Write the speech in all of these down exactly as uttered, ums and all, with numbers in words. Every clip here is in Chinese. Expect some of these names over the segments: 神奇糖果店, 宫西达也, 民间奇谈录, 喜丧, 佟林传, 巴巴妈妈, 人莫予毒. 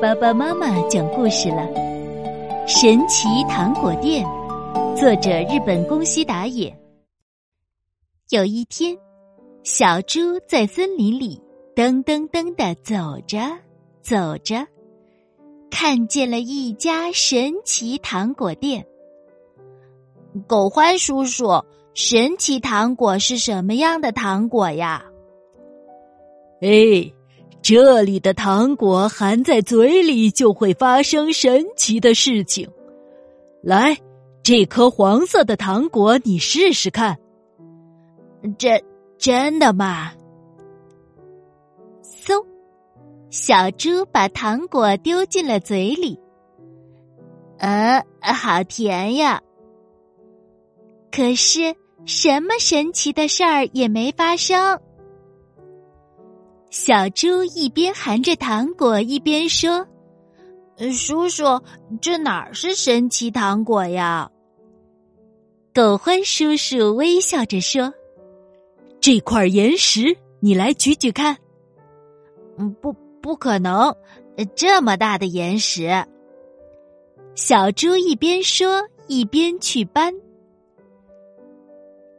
巴巴妈妈讲故事了。神奇糖果店，作者日本宫西达也。有一天，小猪在森林里噔噔噔地走着走着，看见了一家神奇糖果店。狗獾叔叔，神奇糖果是什么样的糖果呀？哎，这里的糖果含在嘴里就会发生神奇的事情。来，这颗黄色的糖果你试试看。这真的吗？嗖，小猪把糖果丢进了嘴里。嗯，好甜呀。可是什么神奇的事儿也没发生。小猪一边含着糖果一边说，叔叔，这哪是神奇糖果呀？狗獾叔叔微笑着说，这块岩石你来举举看。不不可能，这么大的岩石。小猪一边说一边去搬。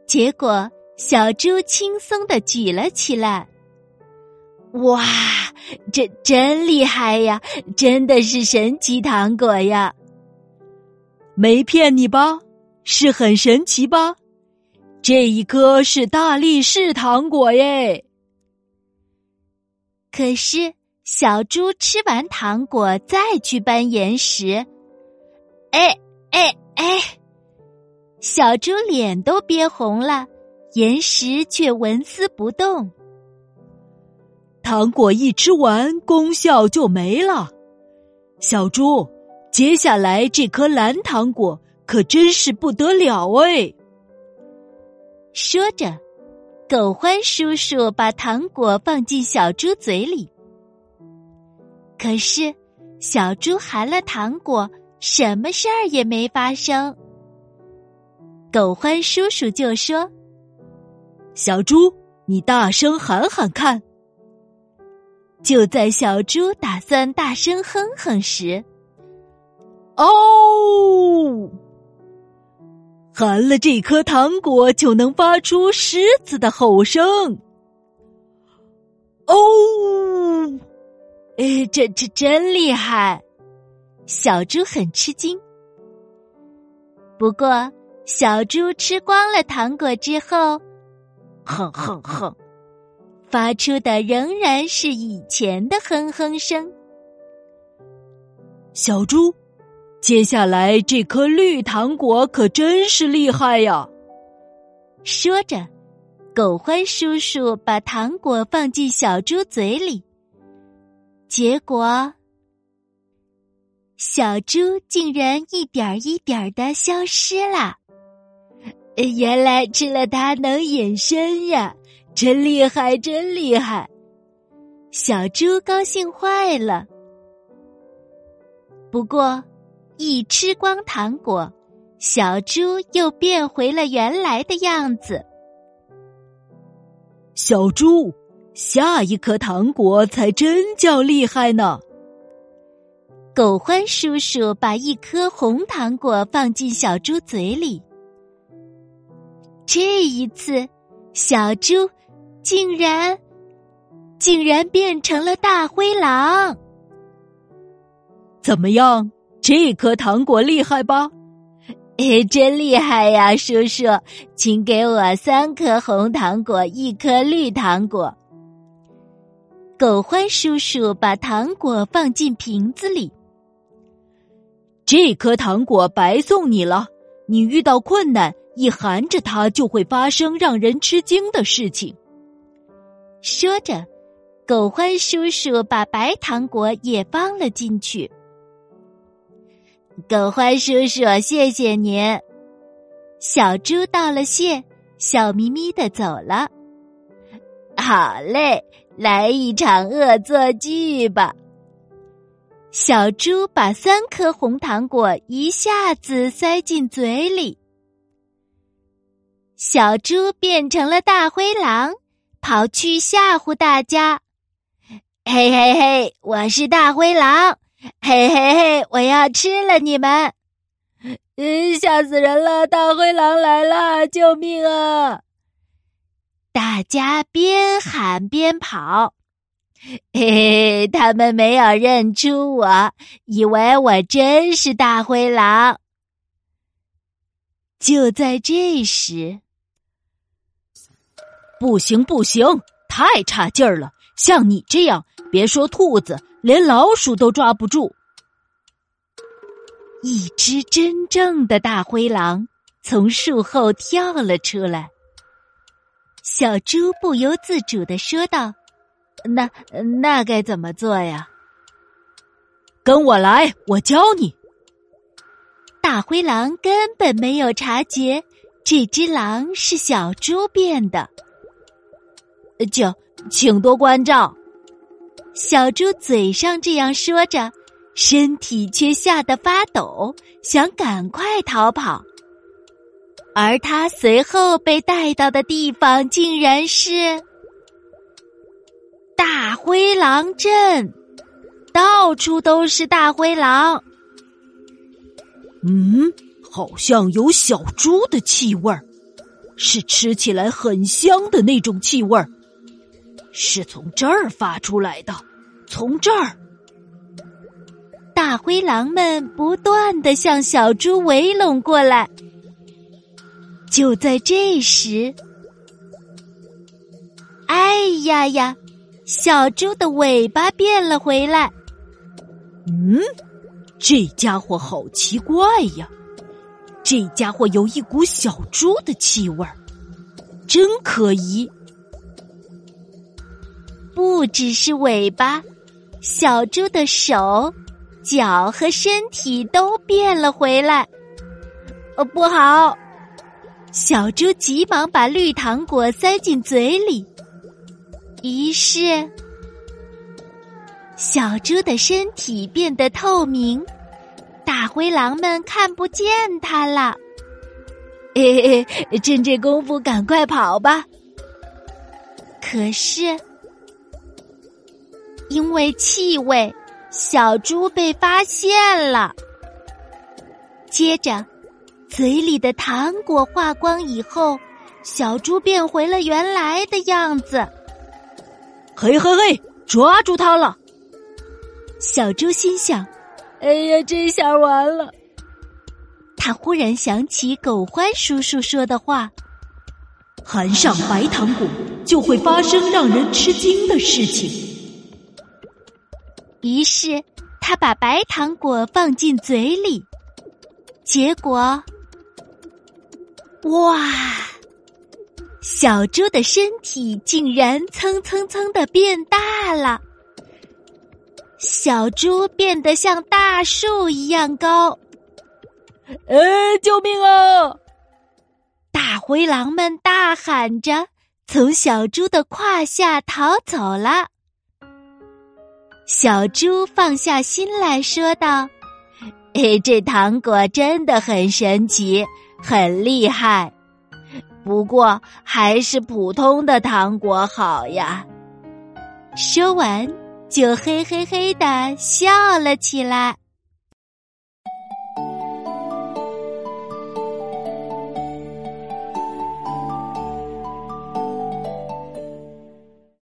结果小猪轻松地举了起来。哇，这真厉害呀，真的是神奇糖果呀。没骗你吧，是很神奇吧？这一颗是大力士糖果耶。可是小猪吃完糖果再去搬岩石，哎哎哎，小猪脸都憋红了，岩石却纹丝不动。糖果一吃完，功效就没了。小猪，接下来这颗蓝糖果可真是不得了哎！说着，狗獾叔叔把糖果放进小猪嘴里。可是，小猪含了糖果，什么事儿也没发生。狗獾叔叔就说：“小猪，你大声喊喊看。”就在小猪打算大声哼哼时，哦，含了这颗糖果就能发出狮子的吼声。哦，哎，这这真厉害！小猪很吃惊。不过，小猪吃光了糖果之后，哼哼哼，发出的仍然是以前的哼哼声。小猪，接下来这颗绿糖果可真是厉害呀！说着，狗獾叔叔把糖果放进小猪嘴里。结果，小猪竟然一点一点地消失了。原来吃了它能隐身呀！真厉害，真厉害！小猪高兴坏了。不过，一吃光糖果，小猪又变回了原来的样子。小猪，下一颗糖果才真叫厉害呢！狗獾叔叔把一颗红糖果放进小猪嘴里。这一次，小猪竟然竟然变成了大灰狼。怎么样，这颗糖果厉害吧？哎，真厉害呀，叔叔，请给我三颗红糖果，一颗绿糖果。狗獾叔叔把糖果放进瓶子里。这颗糖果白送你了，你遇到困难一含着它就会发生让人吃惊的事情。说着，狗獾叔叔把白糖果也放了进去。狗獾叔叔，谢谢您。小猪道了谢，笑眯眯地走了。好嘞，来一场恶作剧吧。小猪把三颗红糖果一下子塞进嘴里。小猪变成了大灰狼，跑去吓唬大家。嘿嘿嘿，我是大灰狼，嘿嘿嘿，我要吃了你们！嗯，吓死人了，大灰狼来了，救命啊！大家边喊边跑。嘿嘿，他们没有认出我，以为我真是大灰狼。就在这时，不行不行，太差劲儿了，像你这样，别说兔子，连老鼠都抓不住。一只真正的大灰狼从树后跳了出来。小猪不由自主地说道，那那该怎么做呀？跟我来，我教你。大灰狼根本没有察觉这只狼是小猪变的。请请多关照。小猪嘴上这样说着，身体却吓得发抖，想赶快逃跑。而他随后被带到的地方竟然是大灰狼镇，到处都是大灰狼。嗯，好像有小猪的气味儿，是吃起来很香的那种气味儿，是从这儿发出来的，从这儿。大灰狼们不断地向小猪围拢过来。就在这时，哎呀呀，小猪的尾巴变了回来。嗯，这家伙好奇怪呀，这家伙有一股小猪的气味儿，真可疑。不只是尾巴，小猪的手、脚和身体都变了回来。哦，不好！小猪急忙把绿糖果塞进嘴里。于是，小猪的身体变得透明，大灰狼们看不见它了。哎哎，趁这功夫赶快跑吧！可是，因为气味，小猪被发现了。接着，嘴里的糖果化光以后，小猪变回了原来的样子。嘿嘿嘿，抓住它了！小猪心想，哎呀，这下完了。他忽然想起狗獾叔叔说的话，含上白糖果就会发生让人吃惊的事情。于是他把白糖果放进嘴里，结果，哇，小猪的身体竟然蹭蹭蹭地变大了。小猪变得像大树一样高。哎，救命啊！大灰狼们大喊着从小猪的胯下逃走了。小猪放下心来说道，哎，这糖果真的很神奇，很厉害，不过还是普通的糖果好呀。说完就嘿嘿嘿地笑了起来。